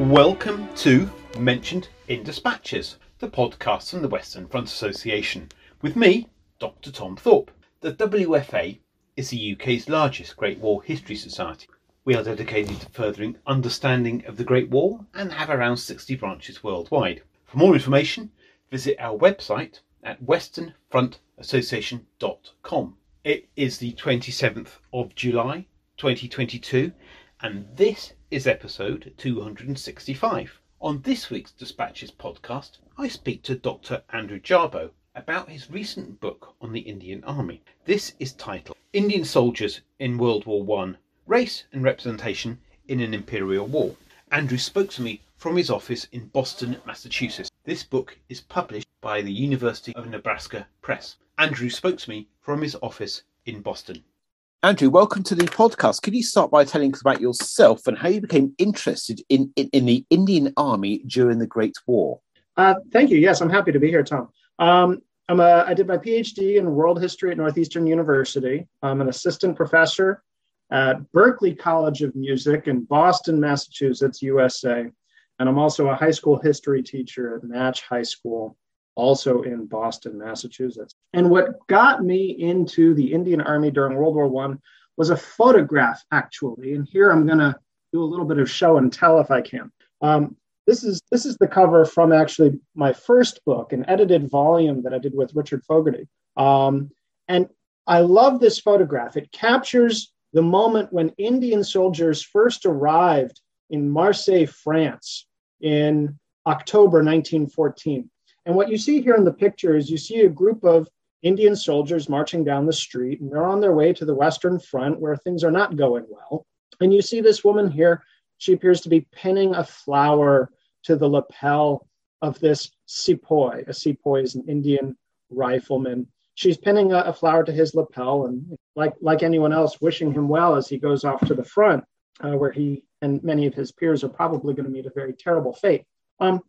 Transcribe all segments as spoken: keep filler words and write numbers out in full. Welcome to Mentioned in Dispatches, the podcast from the Western Front Association, with me, Doctor Tom Thorpe. The W F A is the U K's largest Great War History Society. We are dedicated to furthering understanding of the Great War and have around sixty branches worldwide. For more information, visit our website at western front association dot com. It is the twenty-seventh of July twenty twenty-two, and this is episode two hundred sixty-five. On this week's Dispatches podcast, I speak to Doctor Andrew Jarboe about his recent book on the Indian Army. This is titled Indian Soldiers in World War One: Race and Representation in an Imperial War. Andrew spoke to me from his office in Boston, Massachusetts. This book is published by the University of Nebraska Press. Andrew spoke to me from his office in Boston. Andrew, welcome to the podcast. Could you start by telling us about yourself and how you became interested in, in, in the Indian Army during the Great War? Uh, thank you. Yes, I'm happy to be here, Tom. Um, I'm a, I did my PhD in world history at Northeastern University. I'm an assistant professor at Berklee College of Music in Boston, Massachusetts, U S A. And I'm also a high school history teacher at Match High School, also in Boston, Massachusetts. And what got me into the Indian Army during World War One was a photograph, actually. And here I'm going to do a little bit of show and tell if I can. Um, this is this is the cover from actually my first book, an edited volume that I did with Richard Fogarty. Um, and I love this photograph. It captures the moment when Indian soldiers first arrived in Marseille, France, in October nineteen fourteen. And what you see here in the picture is you see a group of Indian soldiers marching down the street, and they're on their way to the Western Front where things are not going well. And you see this woman here, she appears to be pinning a flower to the lapel of this sepoy. A sepoy is an Indian rifleman. She's pinning a, a flower to his lapel and like, like anyone else, wishing him well as he goes off to the front uh, where he and many of his peers are probably going to meet a very terrible fate. Um,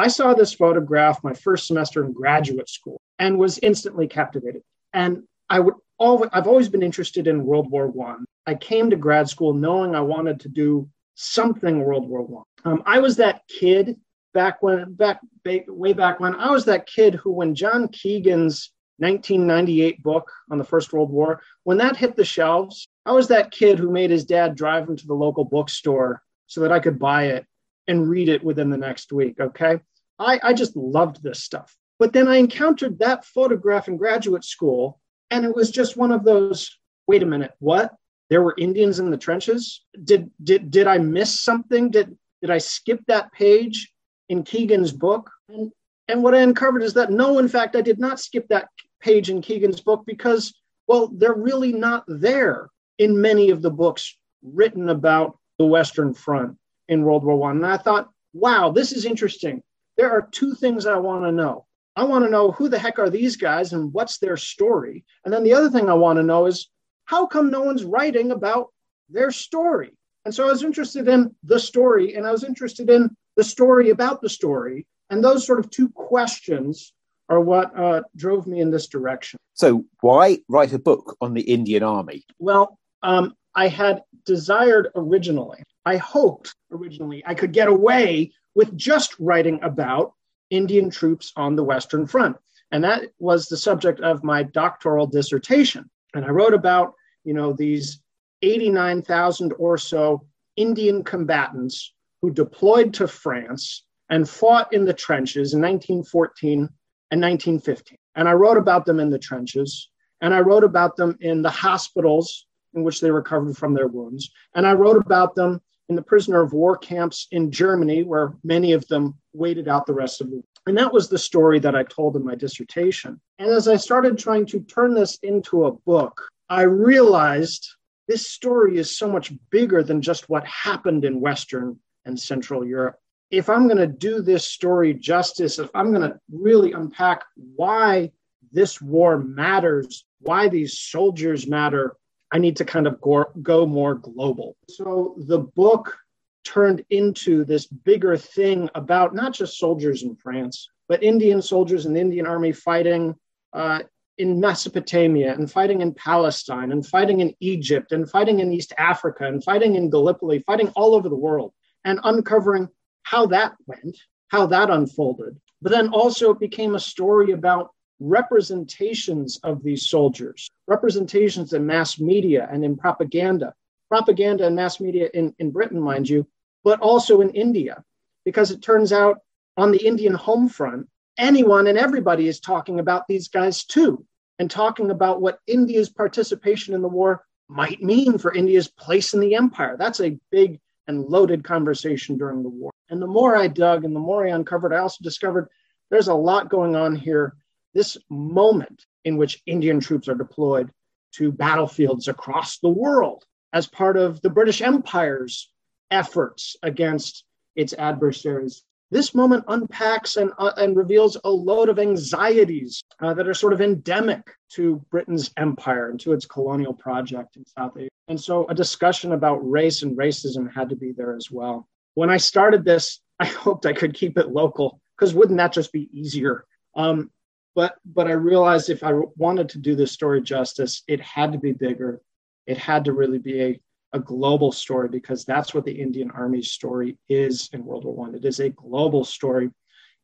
I saw this photograph my first semester in graduate school and was instantly captivated. And I would always, I've always been interested in World War One. I came to grad school knowing I wanted to do something World War One. Um, I was that kid back when, back way back when, I was that kid who, when John Keegan's nineteen ninety-eight book on the First World War, when that hit the shelves, I was that kid who made his dad drive him to the local bookstore so that I could buy it and read it within the next week, okay? I, I just loved this stuff. But then I encountered that photograph in graduate school, and it was just one of those, wait a minute, what? There were Indians in the trenches? Did did did I miss something? Did did I skip that page in Keegan's book? And, and what I uncovered is that no, in fact, I did not skip that page in Keegan's book because, well, they're really not there in many of the books written about the Western Front in World War One. And I thought, wow, this is interesting. There are two things I want to know. I want to know who the heck are these guys and what's their story. And then the other thing I want to know is how come no one's writing about their story? And so I was interested in the story, and I was interested in the story about the story. And those sort of two questions are what uh, drove me in this direction. So why write a book on the Indian Army? Well, um, I had desired originally, I hoped originally I could get away with just writing about Indian troops on the Western Front. And that was the subject of my doctoral dissertation. And I wrote about, you know, these eighty-nine thousand or so Indian combatants who deployed to France and fought in the trenches in nineteen fourteen and nineteen fifteen. And I wrote about them in the trenches, and I wrote about them in the hospitals in which they recovered from their wounds. And I wrote about them in the prisoner of war camps in Germany, where many of them waited out the rest of the war. And that was the story that I told in my dissertation. And as I started trying to turn this into a book, I realized this story is so much bigger than just what happened in Western and Central Europe. If I'm going to do this story justice, if I'm going to really unpack why this war matters, why these soldiers matter, I need to kind of go, go more global. So the book turned into this bigger thing about not just soldiers in France, but Indian soldiers and the Indian Army fighting uh, in Mesopotamia and fighting in Palestine and fighting in Egypt and fighting in East Africa and fighting in Gallipoli, fighting all over the world and uncovering how that went, how that unfolded. But then also it became a story about representations of these soldiers, representations in mass media and in propaganda, propaganda and mass media in, in Britain, mind you, but also in India, because it turns out on the Indian home front, anyone and everybody is talking about these guys too, and talking about what India's participation in the war might mean for India's place in the empire. That's a big and loaded conversation during the war. And the more I dug and the more I uncovered, I also discovered there's a lot going on here. This moment in which Indian troops are deployed to battlefields across the world as part of the British Empire's efforts against its adversaries. This moment unpacks and, uh, and reveals a load of anxieties uh, that are sort of endemic to Britain's empire and to its colonial project in South Asia. And so a discussion about race and racism had to be there as well. When I started this, I hoped I could keep it local, because wouldn't that just be easier? Um, but but I realized if I wanted to do this story justice, it had to be bigger. It had to really be a a global story, because that's what the Indian Army's story is in World War One. It is a global story.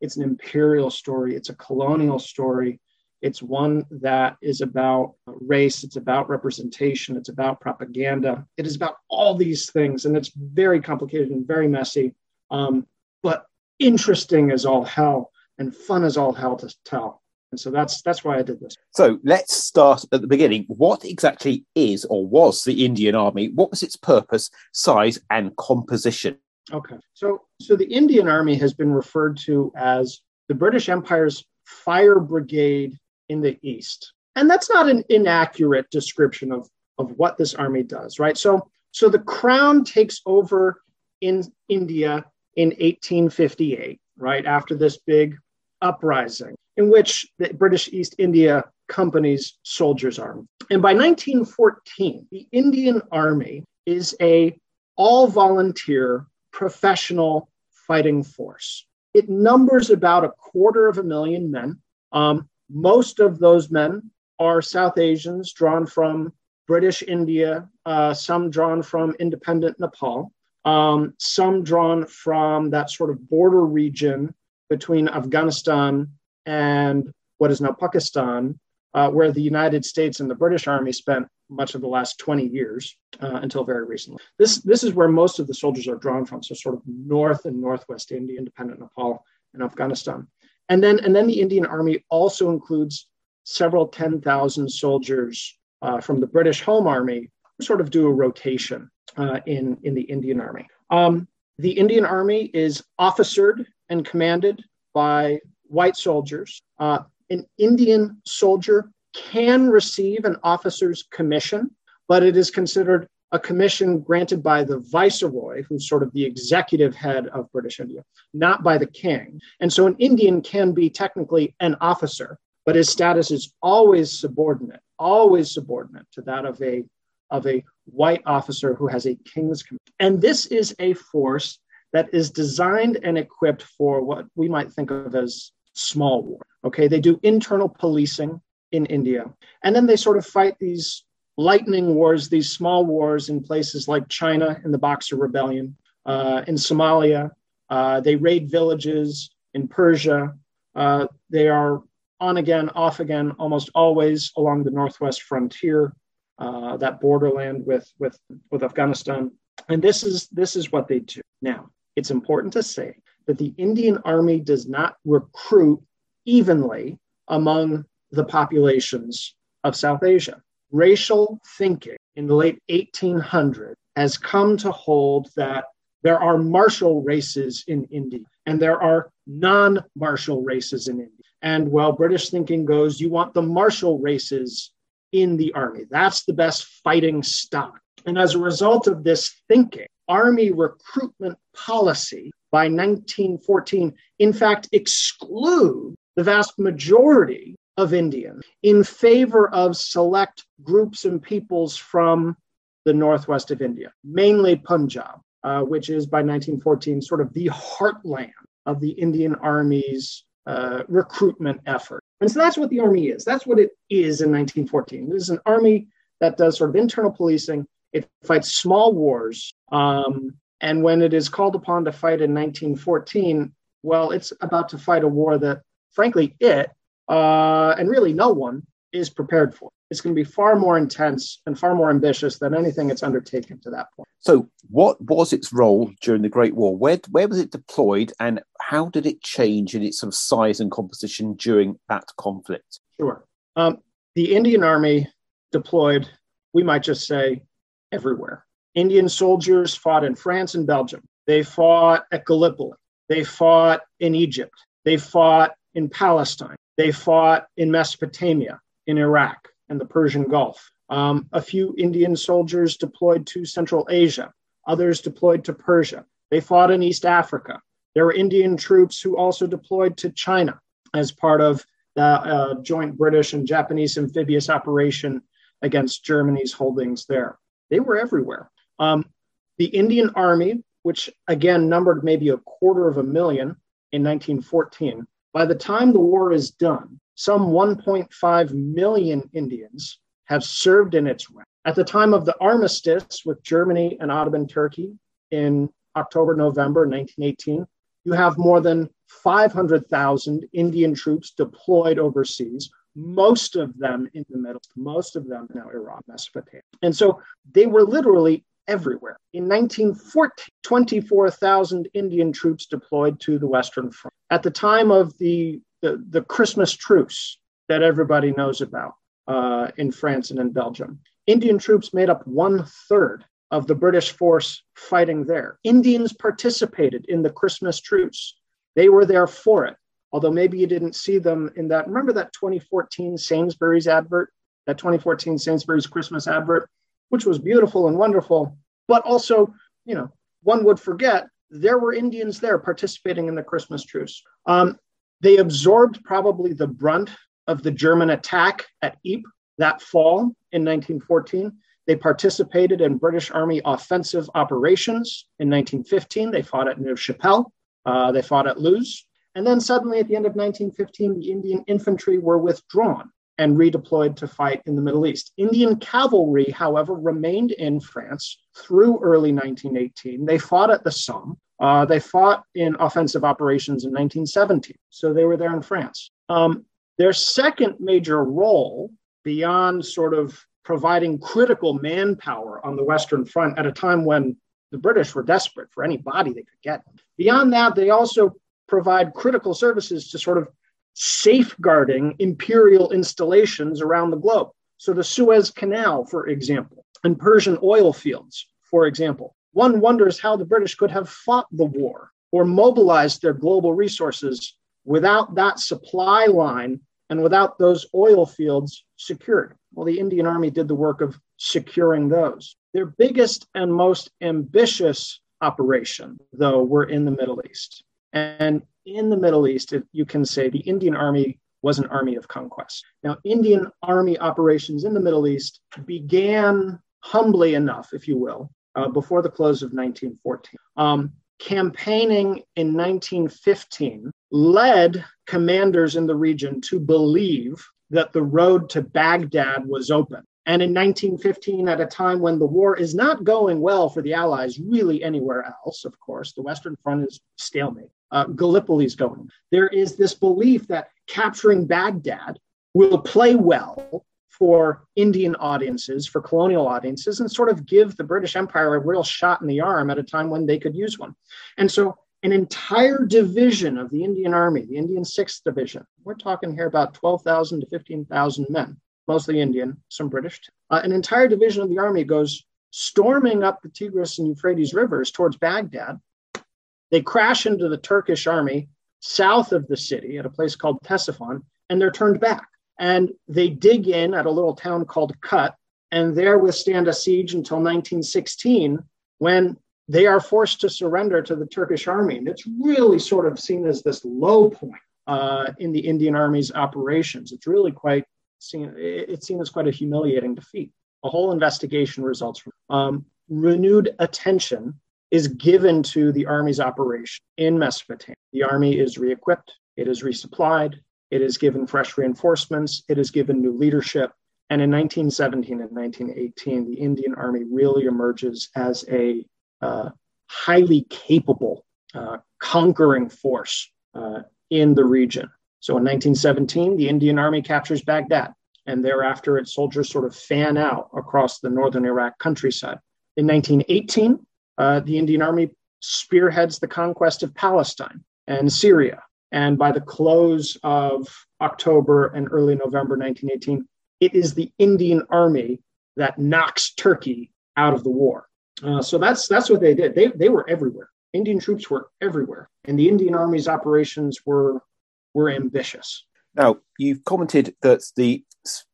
It's an imperial story. It's a colonial story. It's one that is about race. It's about representation. It's about propaganda. It is about all these things. And it's very complicated and very messy, um, but interesting as all hell and fun as all hell to tell. And so that's that's why I did this. So let's start at the beginning. What exactly is or was the Indian Army? What was its purpose, size, and composition? Okay. So, so the Indian Army has been referred to as the British Empire's fire brigade in the East. And that's not an inaccurate description of, of what this army does, right? So, so the Crown takes over in India in eighteen fifty-eight, right, after this big uprising in which the British East India Company's soldiers are. And by nineteen fourteen, the Indian Army is a all-volunteer professional fighting force. It numbers about a quarter of a million men. Um, most of those men are South Asians drawn from British India, uh, some drawn from independent Nepal, um, some drawn from that sort of border region between Afghanistan and what is now Pakistan, uh, where the United States and the British Army spent much of the last twenty years uh, until very recently. This this is where most of the soldiers are drawn from, so sort of North and Northwest India, independent Nepal and Afghanistan. And then, and then the Indian Army also includes several ten thousand soldiers uh, from the British Home Army who sort of do a rotation uh, in, in the Indian Army. Um, the Indian Army is officered and commanded by white soldiers. Uh, an Indian soldier can receive an officer's commission, but it is considered a commission granted by the viceroy, who's sort of the executive head of British India, not by the king. And so an Indian can be technically an officer, but his status is always subordinate, always subordinate to that of a, of a white officer who has a king's commission. And this is a force that is designed and equipped for what we might think of as small war. Okay, they do internal policing in India. And then they sort of fight these lightning wars, these small wars in places like China in the Boxer Rebellion, uh, in Somalia. Uh, they raid villages in Persia. Uh, they are on again, off again, almost always along the Northwest frontier, uh, that borderland with, with, with Afghanistan. And this is this is what they do. Now, it's important to say that the Indian Army does not recruit evenly among the populations of South Asia. Racial thinking in the late eighteen hundreds has come to hold that there are martial races in India and there are non-martial races in India. And while British thinking goes, you want the martial races in the army. That's the best fighting stock. And as a result of this thinking, Army recruitment policy by nineteen fourteen, in fact, excludes the vast majority of Indians in favor of select groups and peoples from the northwest of India, mainly Punjab, uh, which is by nineteen fourteen sort of the heartland of the Indian Army's uh, recruitment effort. And so that's what the Army is. That's what it is in nineteen fourteen. It is an army that does sort of internal policing. It fights small wars, um, And when it is called upon to fight in nineteen fourteen, well, it's about to fight a war that, frankly, it, uh, and really no one, is prepared for. It's going to be far more intense and far more ambitious than anything it's undertaken to that point. So what was its role during the Great War? Where, where was it deployed, and how did it change in its sort of size and composition during that conflict? Sure. Um, the Indian Army deployed, we might just say, everywhere. Indian soldiers fought in France and Belgium. They fought at Gallipoli. They fought in Egypt. They fought in Palestine. They fought in Mesopotamia, in Iraq and the Persian Gulf. Um, a few Indian soldiers deployed to Central Asia, others deployed to Persia. They fought in East Africa. There were Indian troops who also deployed to China as part of the uh, joint British and Japanese amphibious operation against Germany's holdings there. They were everywhere. Um, the Indian Army, which again numbered maybe a quarter of a million in nineteen fourteen, by the time the war is done, some one point five million Indians have served in its ranks. At the time of the armistice with Germany and Ottoman Turkey in October, November nineteen eighteen, you have more than five hundred thousand Indian troops deployed overseas, most of them in the Middle East, most of them now Iraq, Mesopotamia. And so they were literally everywhere. In nineteen fourteen, twenty-four thousand Indian troops deployed to the Western Front. At the time of the The, the Christmas truce that everybody knows about uh, in France and in Belgium, Indian troops made up one third of the British force fighting there. Indians participated in the Christmas truce. They were there for it, although maybe you didn't see them in that. Remember that twenty fourteen Sainsbury's advert, that twenty fourteen Sainsbury's Christmas advert, which was beautiful and wonderful, but also, you know, one would forget there were Indians there participating in the Christmas truce. Um, They absorbed probably the brunt of the German attack at Ypres that fall in nineteen fourteen. They participated in British Army offensive operations in nineteen fifteen. They fought at Neuve Chapelle. Uh, they fought at Luz. And then suddenly at the end of nineteen fifteen, the Indian infantry were withdrawn and redeployed to fight in the Middle East. Indian cavalry, however, remained in France through early nineteen eighteen. They fought at the Somme. Uh, they fought in offensive operations in nineteen seventeen. So they were there in France. Um, their second major role, beyond sort of providing critical manpower on the Western Front at a time when the British were desperate for any body they could get, beyond that, they also provide critical services to sort of safeguarding imperial installations around the globe. So the Suez Canal, for example, and Persian oil fields, for example. One wonders how the British could have fought the war or mobilized their global resources without that supply line and without those oil fields secured. Well, the Indian Army did the work of securing those. Their biggest and most ambitious operation, though, were in the Middle East. And in the Middle East, it, you can say the Indian Army was an army of conquest. Now, Indian Army operations in the Middle East began humbly enough, if you will, uh, before the close of nineteen fourteen. Um, campaigning in nineteen fifteen led commanders in the region to believe that the road to Baghdad was open. And in nineteen fifteen, at a time when the war is not going well for the Allies really anywhere else, of course, the Western Front is stalemate. Uh, Gallipoli's going. There is this belief that capturing Baghdad will play well for Indian audiences, for colonial audiences, and sort of give the British Empire a real shot in the arm at a time when they could use one. And so an entire division of the Indian Army, the Indian sixth Division, we're talking here about twelve thousand to fifteen thousand men, mostly Indian, some British. Uh, an entire division of the army goes storming up the Tigris and Euphrates rivers towards Baghdad. They crash into the Turkish army south of the city at a place called Ctesiphon, and they're turned back. And they dig in at a little town called Kut, and there withstand a siege until nineteen sixteen, when they are forced to surrender to the Turkish army. And it's really sort of seen as this low point uh, in the Indian Army's operations. It's really quite seen, it's seen as quite a humiliating defeat. A whole investigation results from um, renewed attention is given to the army's operation in Mesopotamia. The army is re-equipped, it is resupplied, it is given fresh reinforcements, it is given new leadership. And in nineteen seventeen and nineteen eighteen, the Indian Army really emerges as a uh, highly capable uh, conquering force uh, in the region. So in nineteen seventeen, the Indian Army captures Baghdad, and thereafter its soldiers sort of fan out across the northern Iraq countryside. In nineteen eighteen, uh, the Indian Army spearheads the conquest of Palestine and Syria. And by the close of October and early November nineteen eighteen, it is the Indian Army that knocks Turkey out of the war. Uh, so that's that's what they did. They they were everywhere. Indian troops were everywhere, and the Indian Army's operations were were ambitious. Now, you've commented that the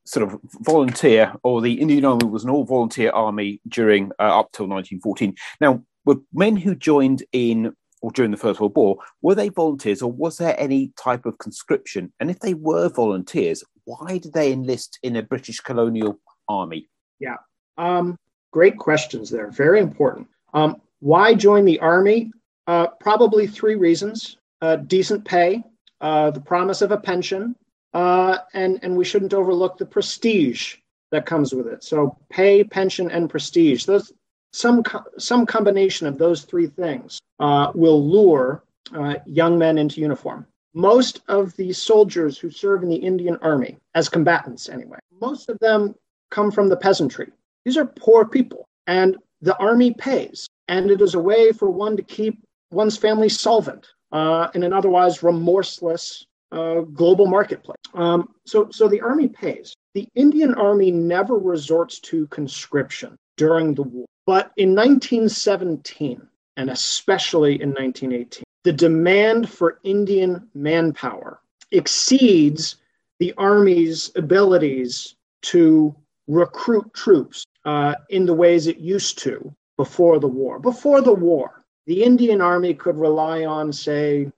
sort of volunteer or the Indian Army was an all-volunteer army during uh, up till nineteen fourteen. Now, were men who joined in or during the First World War, were they volunteers, or was there any type of conscription? And if they were volunteers, why did they enlist in a British colonial army? Yeah, um, great questions there. Very important. Um, why join the army? Uh, probably three reasons: uh, decent pay, uh, the promise of a pension, uh, and and we shouldn't overlook the prestige that comes with it. So, pay, pension, and prestige. Those some co- some combination of those three things uh, will lure uh, young men into uniform. Most of the soldiers who serve in the Indian Army, as combatants anyway, most of them come from the peasantry. These are poor people, and the army pays, and it is a way for one to keep one's family solvent uh, in an otherwise remorseless uh, global marketplace. Um, so, so the army pays. The Indian Army never resorts to conscription during the war, but in nineteen seventeen, and especially in nineteen eighteen, the demand for Indian manpower exceeds the army's abilities to recruit troops uh, in the ways it used to before the war. Before the war, the Indian Army could rely on, say,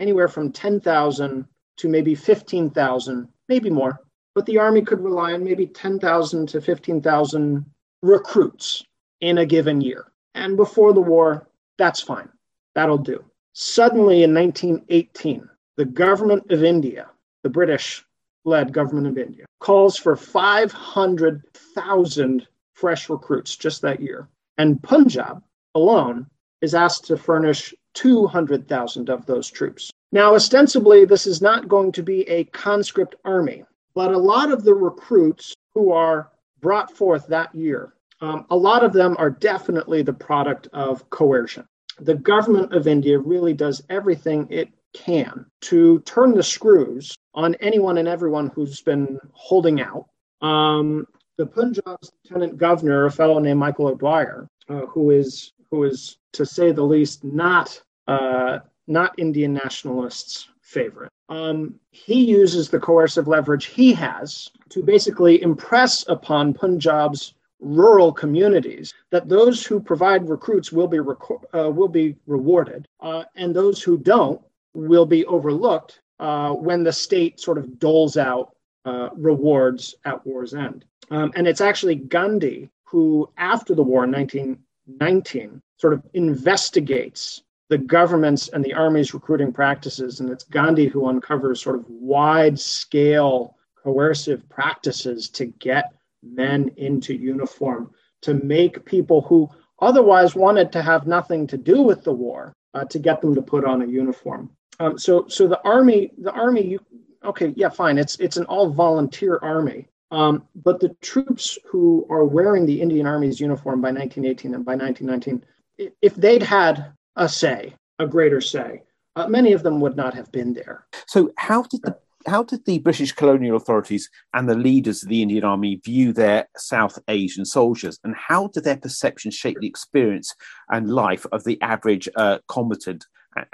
anywhere from ten thousand to maybe fifteen thousand, maybe more, but the Army could rely on maybe ten thousand to fifteen thousand recruits in a given year. And before the war, that's fine. That'll do. Suddenly in nineteen eighteen, the government of India, the British-led government of India, calls for five hundred thousand fresh recruits just that year. And Punjab alone is asked to furnish two hundred thousand of those troops. Now, ostensibly, this is not going to be a conscript army, but a lot of the recruits who are brought forth that year, um, a lot of them are definitely the product of coercion. The government of India really does everything it can to turn the screws on anyone and everyone who's been holding out. Um, the Punjab's lieutenant governor, a fellow named Michael O'Dwyer, uh, who is who is to say the least not uh, not Indian nationalists' favorite, um, he uses the coercive leverage he has to basically impress upon Punjab's rural communities that those who provide recruits will be reco- uh, will be rewarded, uh, and those who don't will be overlooked uh, when the state sort of doles out uh, rewards at war's end. Um, and it's actually Gandhi who, after the war in nineteen nineteen, sort of investigates the government's and the army's recruiting practices, and it's Gandhi who uncovers sort of wide-scale coercive practices to get men into uniform, to make people who otherwise wanted to have nothing to do with the war, uh, to get them to put on a uniform. Um, so, so the army, the army, you, okay, yeah, fine. It's it's an all-volunteer army, um, but the troops who are wearing the Indian Army's uniform by nineteen eighteen and by nineteen nineteen, if they'd had a say, a greater say, uh, many of them would not have been there. So, how did the How did the British colonial authorities and the leaders of the Indian Army view their South Asian soldiers, and how did their perception shape the experience and life of the average uh, combatant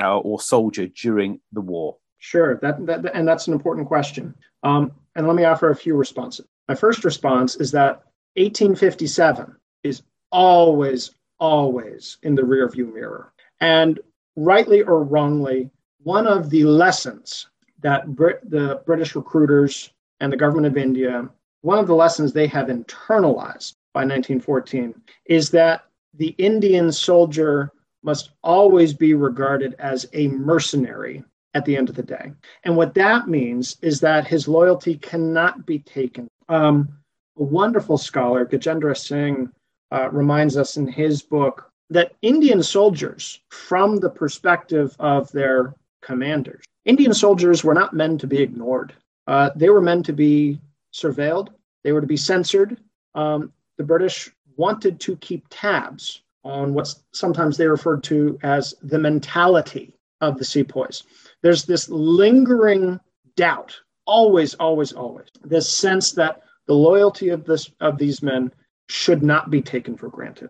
uh, or soldier during the war? Sure, that, that and that's an important question. Um, and let me offer a few responses. My first response is that eighteen fifty-seven is always, always in the rearview mirror. And rightly or wrongly, one of the lessons that Brit- the British recruiters and the government of India, one of the lessons they have internalized by nineteen fourteen is that the Indian soldier must always be regarded as a mercenary at the end of the day. And what that means is that his loyalty cannot be taken. Um, a wonderful scholar, Gajendra Singh, uh, reminds us in his book, that Indian soldiers, from the perspective of their commanders, Indian soldiers were not men to be ignored. Uh, they were men to be surveilled. They were to be censored. Um, the British wanted to keep tabs on what's sometimes they referred to as the mentality of the sepoys. There's this lingering doubt, always, always, always, this sense that the loyalty of this of these men should not be taken for granted.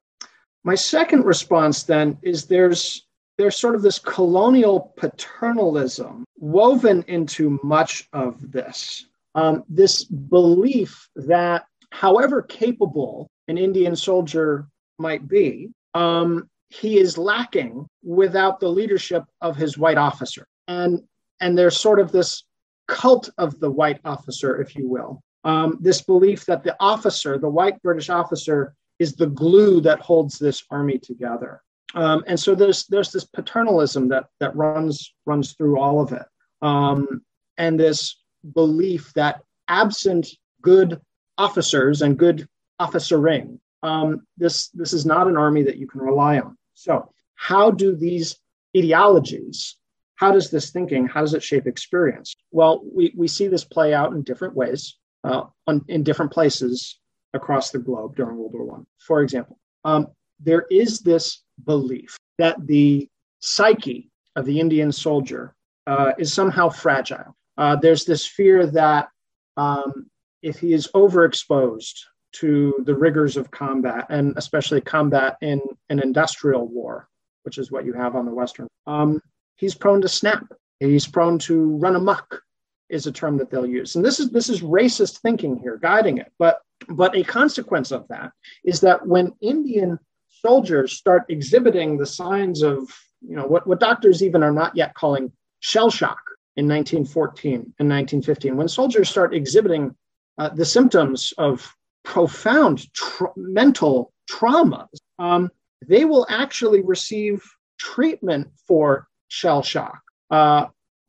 My second response then is there's there's sort of this colonial paternalism woven into much of this. Um, this belief that however capable an Indian soldier might be, um, he is lacking without the leadership of his white officer. And, and there's sort of this cult of the white officer, if you will. Um, this belief that the officer, the white British officer, is the glue that holds this army together. Um, and so there's there's this paternalism that that runs runs through all of it. Um, and this belief that absent good officers and good officering, um, this this is not an army that you can rely on. So how do these ideologies, how does this thinking, how does it shape experience? Well, we, we see this play out in different ways, uh, on, in different places across the globe during World War One. For example, um, there is this belief that the psyche of the Indian soldier uh, is somehow fragile. Uh, there's this fear that um, if he is overexposed to the rigors of combat, and especially combat in an industrial war, which is what you have on the Western, um, he's prone to snap. He's prone to run amok, is a term that they'll use. And this is this is racist thinking here, guiding it. But But a consequence of that is that when Indian soldiers start exhibiting the signs of, you know, what, what doctors even are not yet calling shell shock in nineteen fourteen and nineteen fifteen, when soldiers start exhibiting uh, the symptoms of profound tra- mental traumas, um, they will actually receive treatment for shell shock uh,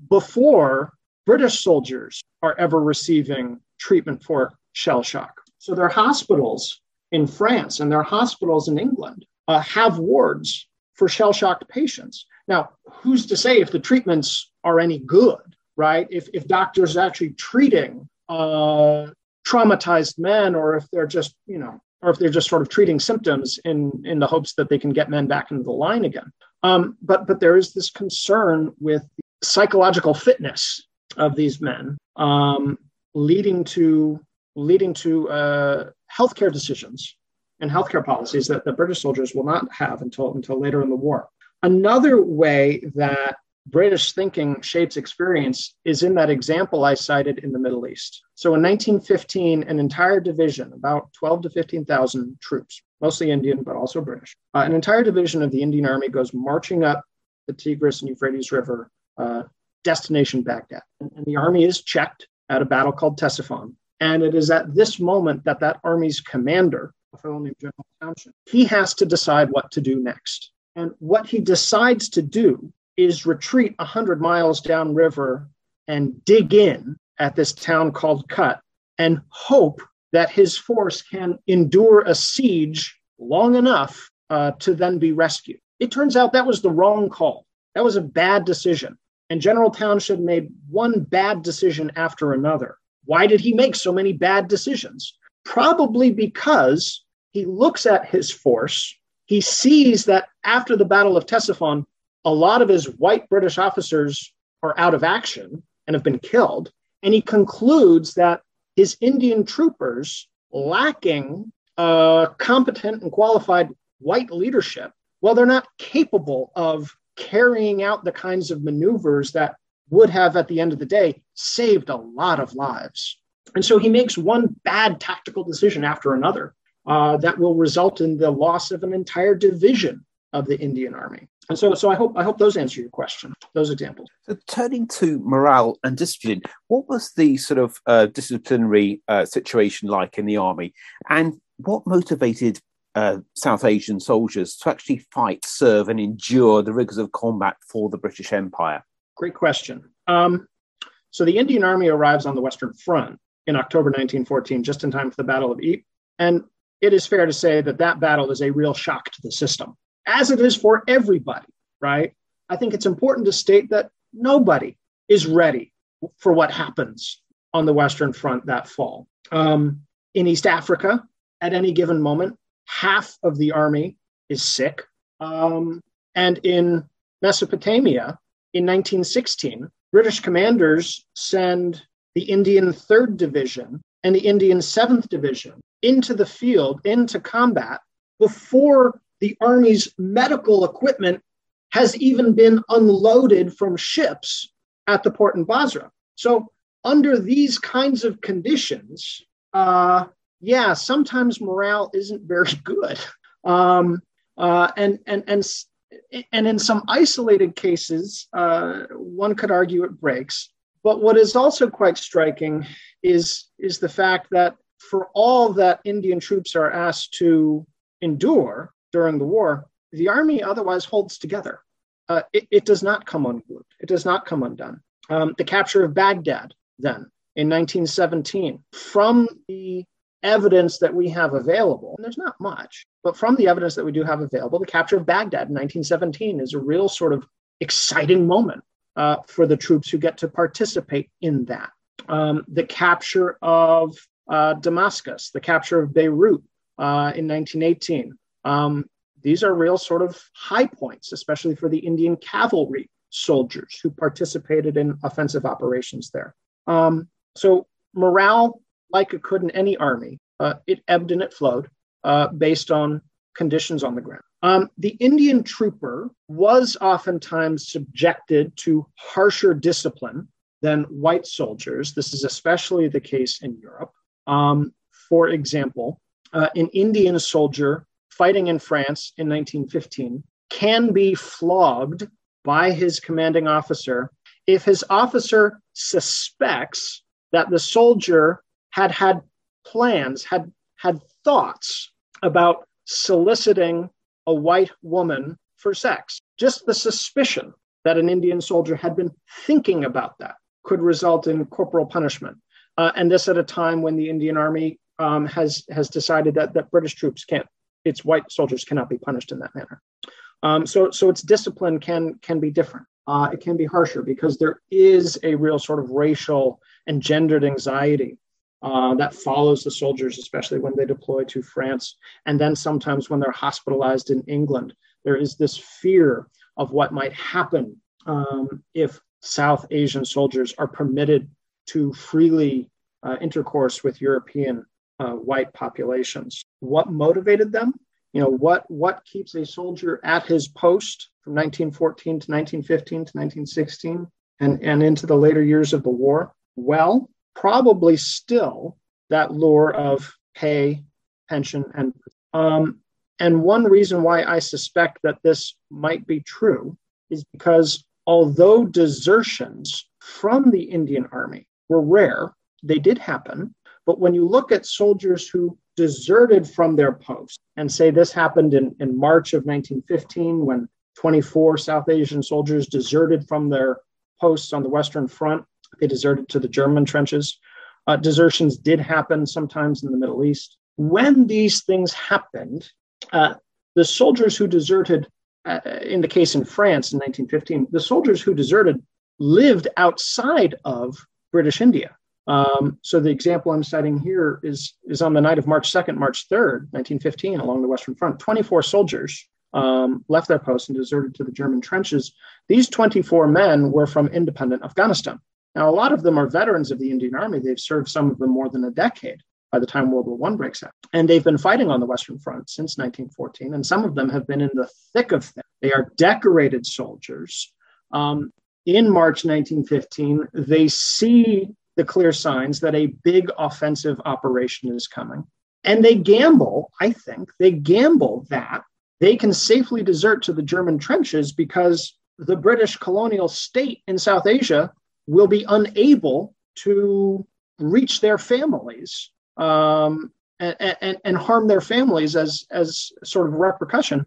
before British soldiers are ever receiving treatment for shell shock. So their hospitals in France and their hospitals in England uh, have wards for shell-shocked patients. Now, who's to say if the treatments are any good, right? If if doctors are actually treating uh, traumatized men, or if they're just, you know, or if they're just sort of treating symptoms in, in the hopes that they can get men back into the line again. Um, but but there is this concern with the psychological fitness of these men, um, leading to leading to uh, healthcare decisions and healthcare policies that the British soldiers will not have until, until later in the war. Another way that British thinking shapes experience is in that example I cited in the Middle East. So in nineteen fifteen, an entire division, about twelve to fifteen thousand troops, mostly Indian, but also British, uh, an entire division of the Indian Army goes marching up the Tigris and Euphrates River, uh, destination Baghdad. And, and the army is checked at a battle called Ctesiphon. And it is at this moment that that army's commander, a fellow named General Townshend, he has to decide what to do next. And what he decides to do is retreat one hundred miles downriver and dig in at this town called Kut and hope that his force can endure a siege long enough uh, to then be rescued. It turns out that was the wrong call. That was a bad decision. And General Townshend made one bad decision after another. Why did he make so many bad decisions? Probably because he looks at his force, he sees that after the Battle of Ctesiphon, a lot of his white British officers are out of action and have been killed, and he concludes that his Indian troopers, lacking uh, competent and qualified white leadership, well, they're not capable of carrying out the kinds of maneuvers that would have, at the end of the day, saved a lot of lives. And so he makes one bad tactical decision after another uh, that will result in the loss of an entire division of the Indian Army. And so so I hope I hope those answer your question, those examples. So turning to morale and discipline, what was the sort of uh, disciplinary uh, situation like in the army? And what motivated uh, South Asian soldiers to actually fight, serve and endure the rigors of combat for the British Empire? Great question. Um, so the Indian Army arrives on the Western Front in October nineteen fourteen, just in time for the Battle of Ypres. And it is fair to say that that battle is a real shock to the system. as it is for everybody, right? I think it's important to state that nobody is ready for what happens on the Western Front that fall. Um, in East Africa, at any given moment, half of the army is sick. Um, and in Mesopotamia, in nineteen sixteen, British commanders send the Indian third Division and the Indian seventh Division into the field, into combat, before the army's medical equipment has even been unloaded from ships at the port in Basra. So under these kinds of conditions, uh, yeah, sometimes morale isn't very good. Um, uh, and, and, and, and in some isolated cases, uh, one could argue it breaks. But what is also quite striking is, is the fact that for all that Indian troops are asked to endure during the war, the army otherwise holds together. Uh, it, it does not come unglued. It does not come undone. Um, the capture of Baghdad, then, in nineteen seventeen, from the evidence that we have available, and there's not much, but from the evidence that we do have available, the capture of Baghdad in nineteen seventeen is a real sort of exciting moment uh, for the troops who get to participate in that. Um, the capture of uh, Damascus, the capture of Beirut uh, in nineteen eighteen, um, these are real sort of high points, especially for the Indian cavalry soldiers who participated in offensive operations there. Um, so morale, like it could in any army, uh, it ebbed and it flowed uh, based on conditions on the ground. Um, the Indian trooper was oftentimes subjected to harsher discipline than white soldiers. This is especially the case in Europe. Um, for example, uh, an Indian soldier fighting in France in nineteen fifteen, can be flogged by his commanding officer if his officer suspects that the soldier had had plans, had had thoughts about soliciting a white woman for sex. Just the suspicion that an Indian soldier had been thinking about that could result in corporal punishment. Uh, and this at a time when the Indian Army um, has, has decided that, that British troops can't, its white soldiers cannot be punished in that manner. Um, so, so its discipline can can be different. Uh, it can be harsher because there is a real sort of racial and gendered anxiety uh, that follows the soldiers, especially when they deploy to France. And then sometimes when they're hospitalized in England, there is this fear of what might happen um, if South Asian soldiers are permitted to freely uh, intercourse with European Uh, white populations. What motivated them? You know, what what keeps a soldier at his post from nineteen fourteen to nineteen fifteen to nineteen sixteen and, and into the later years of the war? Well, probably still that lure of pay, pension, and um, and one reason why I suspect that this might be true is because although desertions from the Indian Army were rare, they did happen. But when you look at soldiers who deserted from their post, and say this happened in, in March of nineteen fifteen, when twenty-four South Asian soldiers deserted from their posts on the Western Front, they deserted to the German trenches. Uh, desertions did happen sometimes in the Middle East. When these things happened, uh, the soldiers who deserted, uh, in the case in France in nineteen fifteen, the soldiers who deserted lived outside of British India. Um, so the example I'm citing here is, is on the night of March second, March third, nineteen fifteen, along the Western Front, twenty-four soldiers um, left their posts and deserted to the German trenches. These twenty-four men were from independent Afghanistan. Now, a lot of them are veterans of the Indian Army. They've served, some of them, more than a decade by the time World War One breaks out. And they've been fighting on the Western Front since nineteen fourteen. And some of them have been in the thick of things. They are decorated soldiers. Um, in March nineteen fifteen, they see the clear signs that a big offensive operation is coming. And they gamble, I think, they gamble that they can safely desert to the German trenches because the British colonial state in South Asia will be unable to reach their families um, and, and, and harm their families as, as sort of repercussion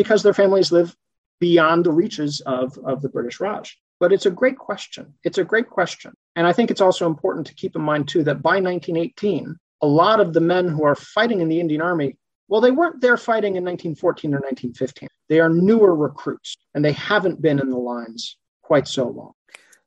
because their families live beyond the reaches of, of the British Raj. But it's a great question. It's a great question. And I think it's also important to keep in mind, too, that by nineteen eighteen, a lot of the men who are fighting in the Indian Army Well, they weren't there fighting in nineteen fourteen or nineteen fifteen. They are newer recruits, and they haven't been in the lines quite so long.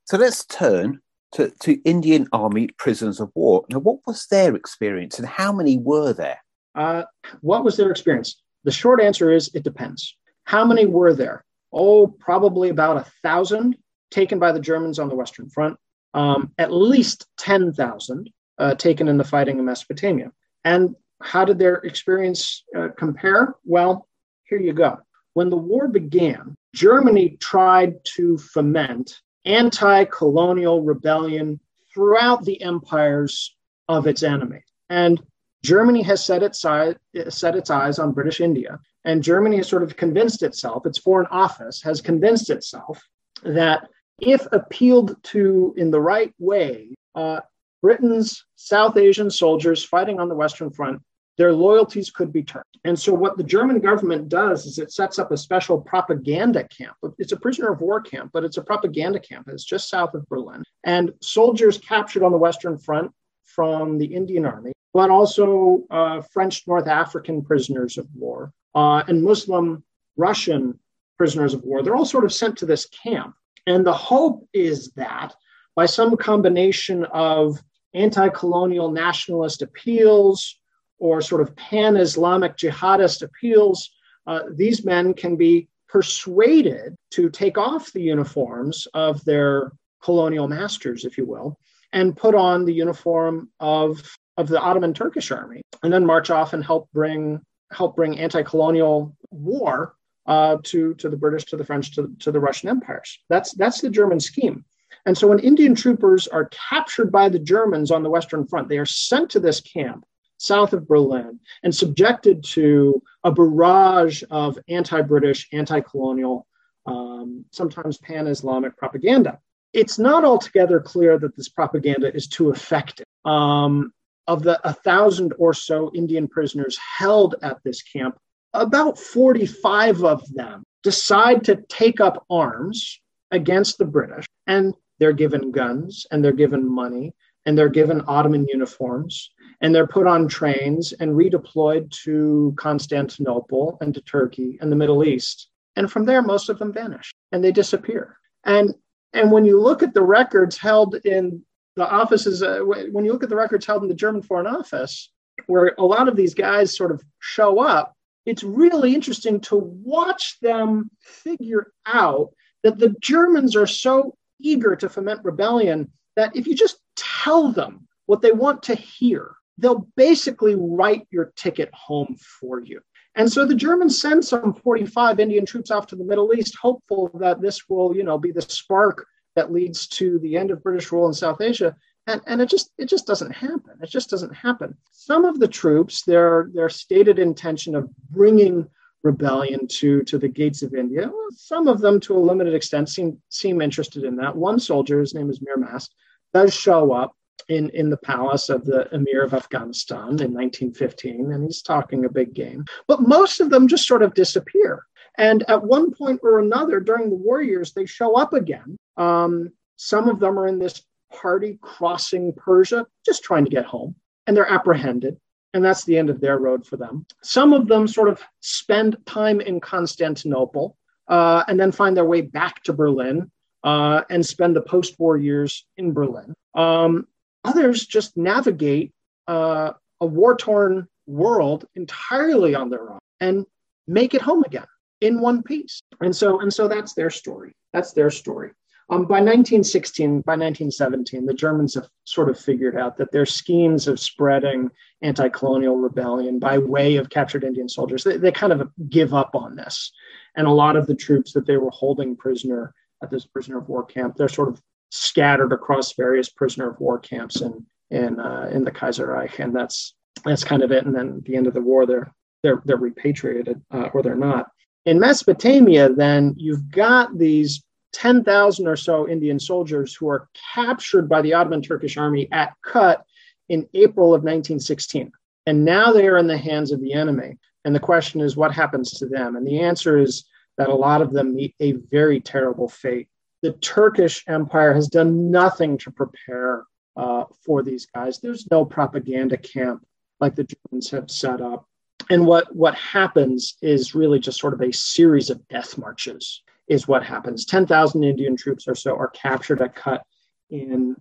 So let's turn to, to Indian Army prisoners of war. Now, what was their experience, and how many were there? Uh, what was their experience? The short answer is it depends. How many were there? Oh, probably about a thousand taken by the Germans on the Western Front, um, at least ten thousand uh, taken in the fighting in Mesopotamia. And how did their experience uh, compare? Well, here you go. When the war began, Germany tried to foment anti-colonial rebellion throughout the empires of its enemy. And Germany has set its, si- set its eyes on British India, and Germany has sort of convinced itself, its foreign office has convinced itself that if appealed to in the right way, uh, Britain's South Asian soldiers fighting on the Western Front, their loyalties could be turned. And so what the German government does is it sets up a special propaganda camp. It's a prisoner of war camp, but it's a propaganda camp. It's just south of Berlin. And soldiers captured on the Western Front from the Indian Army, but also uh, French North African prisoners of war uh, and Muslim Russian prisoners of war. They're all sort of sent to this camp. And the hope is that by some combination of anti-colonial nationalist appeals or sort of pan-Islamic jihadist appeals, uh, these men can be persuaded to take off the uniforms of their colonial masters, if you will, and put on the uniform of, of the Ottoman Turkish army, and then march off and help bring help bring anti-colonial war uh, to, to the British, to the French, to, to the Russian empires. That's, that's the German scheme. And so when Indian troopers are captured by the Germans on the Western Front, they are sent to this camp south of Berlin, and subjected to a barrage of anti-British, anti-colonial, um, sometimes pan-Islamic propaganda. It's not altogether clear that this propaganda is too effective. Um, of the a thousand or so Indian prisoners held at this camp, about forty-five of them decide to take up arms against the British, and they're given guns, and they're given money, and they're given Ottoman uniforms, and they're put on trains and redeployed to Constantinople and to Turkey and the Middle East. And from there, most of them vanish and they disappear. And and when you look at the records held in the offices, uh, when you look at the records held in the German Foreign Office, where a lot of these guys sort of show up, it's really interesting to watch them figure out that the Germans are so eager to foment rebellion that if you just tell them what they want to hear, they'll basically write your ticket home for you. And so the Germans send some forty-five Indian troops off to the Middle East, hopeful that this will, you know, be the spark that leads to the end of British rule in South Asia. And, and it just it just doesn't happen. It just doesn't happen. Some of the troops, their their stated intention of bringing rebellion to, to the gates of India, well, some of them to a limited extent seem, seem interested in that. One soldier, his name is Mir Mast, does show up in, in the palace of the Emir of Afghanistan in nineteen fifteen, and he's talking a big game. But most of them just sort of disappear. And at one point or another during the war years, they show up again. Um, some of them are in this party crossing Persia, just trying to get home, and they're apprehended. And that's the end of their road for them. Some of them sort of spend time in Constantinople uh, and then find their way back to Berlin uh, and spend the post-war years in Berlin. Um, Others just navigate uh, a war-torn world entirely on their own and make it home again in one piece. And so, and so that's their story. That's their story. Um, by nineteen sixteen, by nineteen seventeen, the Germans have sort of figured out that their schemes of spreading anti-colonial rebellion by way of captured Indian soldiers, they, they kind of give up on this. And a lot of the troops that they were holding prisoner at this prisoner of war camp, they're sort of scattered across various prisoner of war camps in in uh, in the Kaiserreich, and that's that's kind of it. And then at the end of the war, they're they're they're repatriated, uh, or they're not. In Mesopotamia, then you've got these ten thousand or so Indian soldiers who are captured by the Ottoman Turkish army at Kut in April of nineteen sixteen, and now they are in the hands of the enemy. And the question is, what happens to them? And the answer is that a lot of them meet a very terrible fate. The Turkish Empire has done nothing to prepare uh, for these guys. There's no propaganda camp like the Germans have set up. And what, what happens is really just sort of a series of death marches is what happens. ten thousand Indian troops or so are captured at Kut in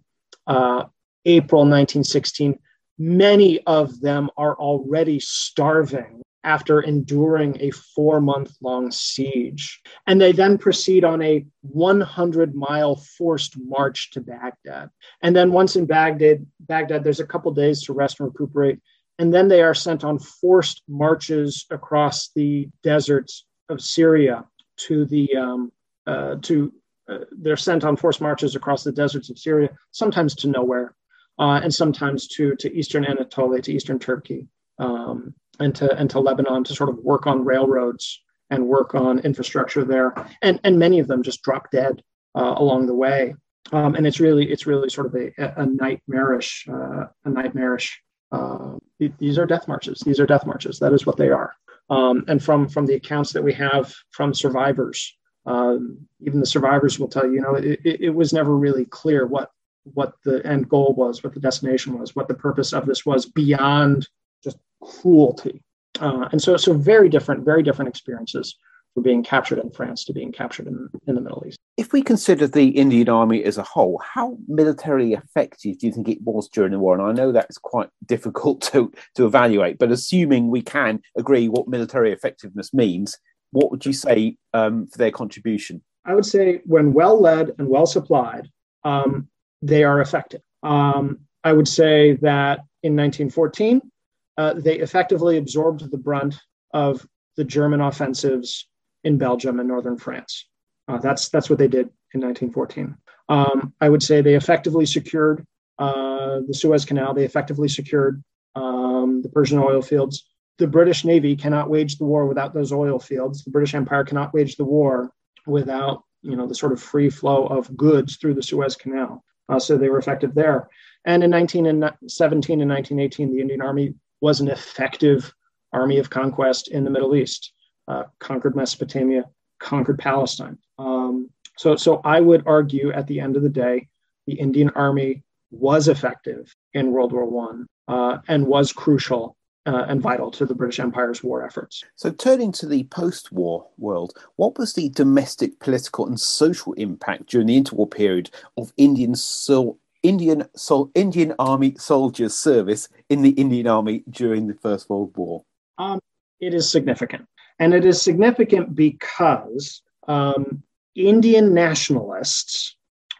uh, April nineteen sixteen. Many of them are already starving after enduring a four-month-long siege. And they then proceed on a hundred-mile forced march to Baghdad. And then once in Baghdad, Baghdad, there's a couple days to rest and recuperate. And then they are sent on forced marches across the deserts of Syria to the, um, uh, to, uh, they're sent on forced marches across the deserts of Syria, sometimes to nowhere, uh, and sometimes to, to Eastern Anatolia, to Eastern Turkey, um, and to, and to Lebanon, to sort of work on railroads and work on infrastructure there. And, and many of them just drop dead uh, along the way. Um, and it's really, it's really sort of a, a nightmarish, uh, a nightmarish, uh, these are death marches. These are death marches. That is what they are. Um, and from, from the accounts that we have from survivors, um, even the survivors will tell you, you know, it, it was never really clear what, what the end goal was, what the destination was, what the purpose of this was beyond just cruelty. Uh, and so, so very different, very different experiences from being captured in France to being captured in, in the Middle East. If we consider the Indian Army as a whole, how militarily effective do you think it was during the war? And I know that's quite difficult to, to evaluate, but assuming we can agree what military effectiveness means, what would you say um, for their contribution? I would say when well-led and well-supplied, um, they are effective. Um, I would say that in nineteen fourteen, uh, they effectively absorbed the brunt of the German offensives in Belgium and northern France. Uh, that's that's what they did in nineteen fourteen. Um, I would say they effectively secured uh, the Suez Canal. They effectively secured um, the Persian oil fields. The British Navy cannot wage the war without those oil fields. The British Empire cannot wage the war without, you know, the sort of free flow of goods through the Suez Canal. Uh, so they were effective there. And in nineteen seventeen and nineteen eighteen, the Indian Army was an effective army of conquest in the Middle East, uh, conquered Mesopotamia, conquered Palestine. Um, so, so I would argue at the end of the day, the Indian Army was effective in World War One uh, and was crucial uh, and vital to the British Empire's war efforts. So turning to the post-war world, what was the domestic, political and social impact during the interwar period of Indian sol- Indian sol- Indian Army soldiers' service in the Indian Army during the First World War? Um, it is significant. And it is significant because um, Indian nationalists,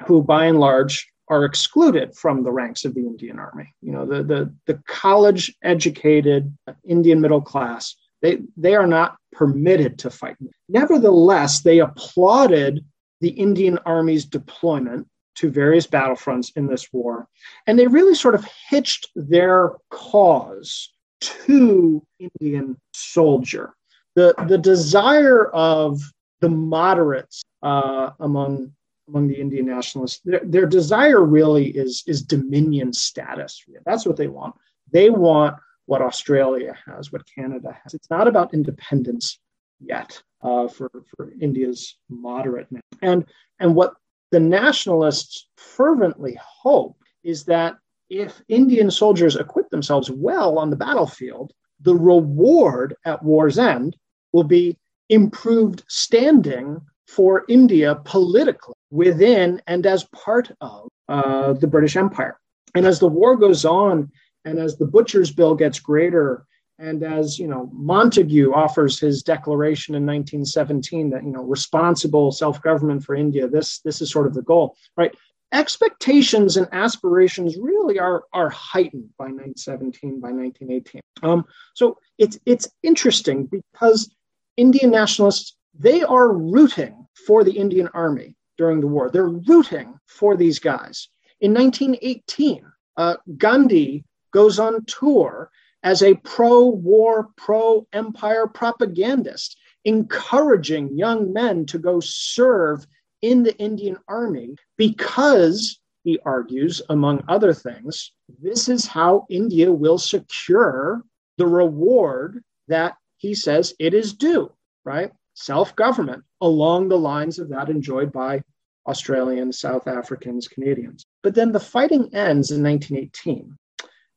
who by and large are excluded from the ranks of the Indian Army, you know, the the, the college-educated Indian middle class, they, they are not permitted to fight. Nevertheless, they applauded the Indian Army's deployment to various battlefronts in this war. And they really sort of hitched their cause to Indian soldier. The, the desire of the moderates uh, among, among the Indian nationalists, their, their desire really is, is dominion status. That's what they want. They want what Australia has, what Canada has. It's not about independence yet uh, for, for India's moderate. And, and what the nationalists fervently hope is that if Indian soldiers equip themselves well on the battlefield, the reward at war's end will be improved standing for India politically within and as part of uh, the British Empire. And as the war goes on, and as the Butcher's Bill gets greater, and as, you know, Montagu offers his declaration in nineteen seventeen that, you know, responsible self-government for India, this, this is sort of the goal, right? Expectations and aspirations really are, are heightened by nineteen seventeen, by nineteen eighteen. Um, so it's it's interesting because Indian nationalists, they are rooting for the Indian Army during the war. They're rooting for these guys. In nineteen eighteen, uh, Gandhi goes on tour as a pro-war, pro-empire propagandist, encouraging young men to go serve in the Indian Army because, he argues, among other things, this is how India will secure the reward that he says it is due, right? Self-government along the lines of that enjoyed by Australians, South Africans, Canadians. But then the fighting ends in nineteen eighteen,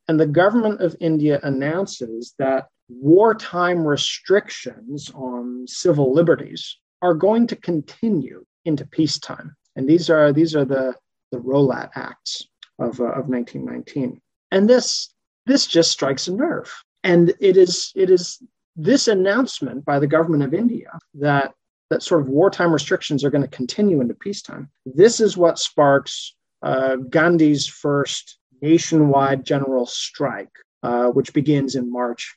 and the government of India announces that wartime restrictions on civil liberties are going to continue into peacetime. And these are these are the, the Rowlatt Acts of, uh, of nineteen nineteen. And this this just strikes a nerve. And it is it is this announcement by the government of India that that sort of wartime restrictions are going to continue into peacetime. This is what sparks uh, Gandhi's first nationwide general strike, uh, which begins in March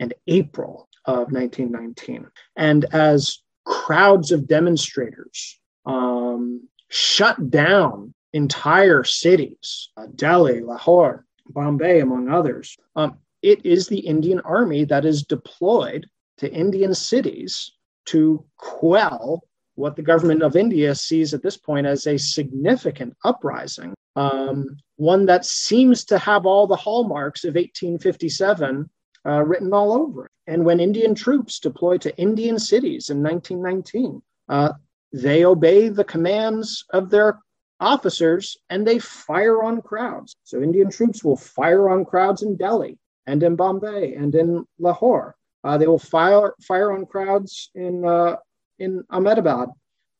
and April of nineteen nineteen. And as crowds of demonstrators um, shut down entire cities, uh, Delhi, Lahore, Bombay, among others, um, it is the Indian army that is deployed to Indian cities to quell what the government of India sees at this point as a significant uprising, um, one that seems to have all the hallmarks of eighteen fifty-seven uh, written all over it. And when Indian troops deploy to Indian cities in nineteen nineteen, uh, they obey the commands of their officers and they fire on crowds. So Indian troops will fire on crowds in Delhi and in Bombay and in Lahore. Uh, they will fire fire on crowds in uh, in Ahmedabad.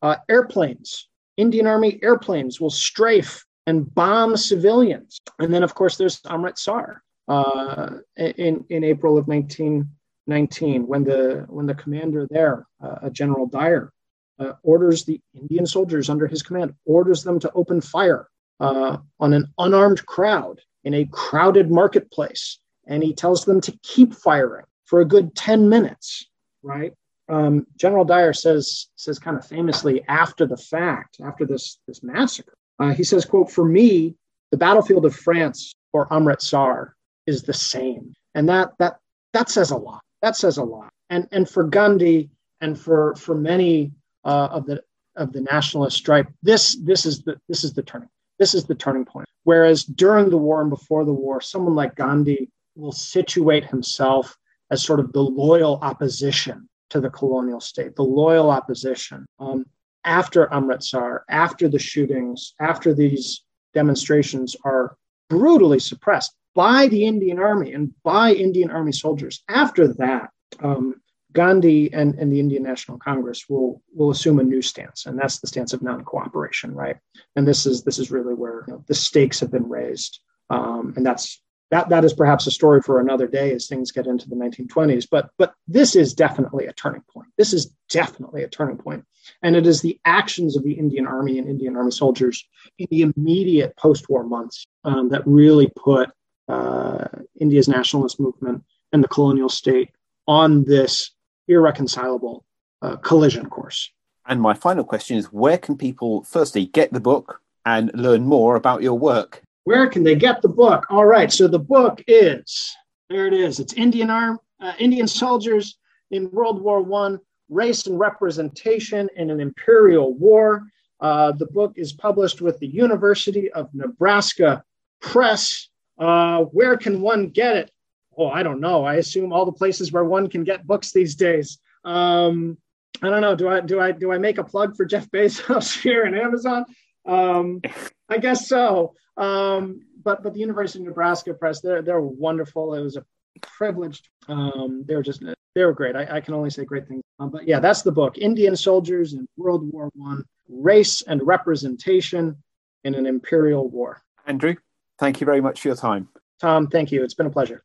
Uh, airplanes, Indian Army airplanes will strafe and bomb civilians. And then, of course, there's Amritsar uh, in in April of nineteen nineteen, when the when the commander there, uh, General Dyer, uh, orders the Indian soldiers under his command, orders them to open fire uh, on an unarmed crowd in a crowded marketplace, and he tells them to keep firing for a good ten minutes, right? Um, General Dyer says, says kind of famously after the fact, after this, this massacre, uh, he says, quote, "For me, the battlefield of France or Amritsar is the same." And that that that says a lot. That says a lot. And and for Gandhi and for for many uh, of the of the nationalist stripe, this this is the this is the turning. This is the turning point. Whereas during the war and before the war, someone like Gandhi will situate himself as sort of the loyal opposition to the colonial state, the loyal opposition. Um, after Amritsar, after the shootings, after these demonstrations are brutally suppressed by the Indian Army and by Indian Army soldiers, after that, um, Gandhi and, and the Indian National Congress will will assume a new stance, and that's the stance of non-cooperation, right? And this is this is really where you know, the stakes have been raised, um, and that's. That that is perhaps a story for another day as things get into the nineteen twenties, but but this is definitely a turning point. This is definitely a turning point. And it is the actions of the Indian Army and Indian Army soldiers in the immediate post-war months um, that really put uh, India's nationalist movement and the colonial state on this irreconcilable uh, collision course. And my final question is, where can people firstly get the book and learn more about your work? Where can they get the book? All right. So the book is, there it is. It's Indian Arm, uh, Indian Soldiers in World War One: Race and Representation in an Imperial War. Uh, the book is published with the University of Nebraska Press. Uh, where can one get it? Oh, I don't know. I assume all the places where one can get books these days. Um, I don't know. Do I do I do I make a plug for Jeff Bezos here in Amazon? Um, I guess so. Um, but but the University of Nebraska Press, they're they're wonderful. It was a privilege. Um, they were just they were great. I, I can only say great things. Um, but yeah, that's the book: Indian Soldiers in World War One: Race and Representation in an Imperial War. Andrew, thank you very much for your time. Tom, thank you. It's been a pleasure.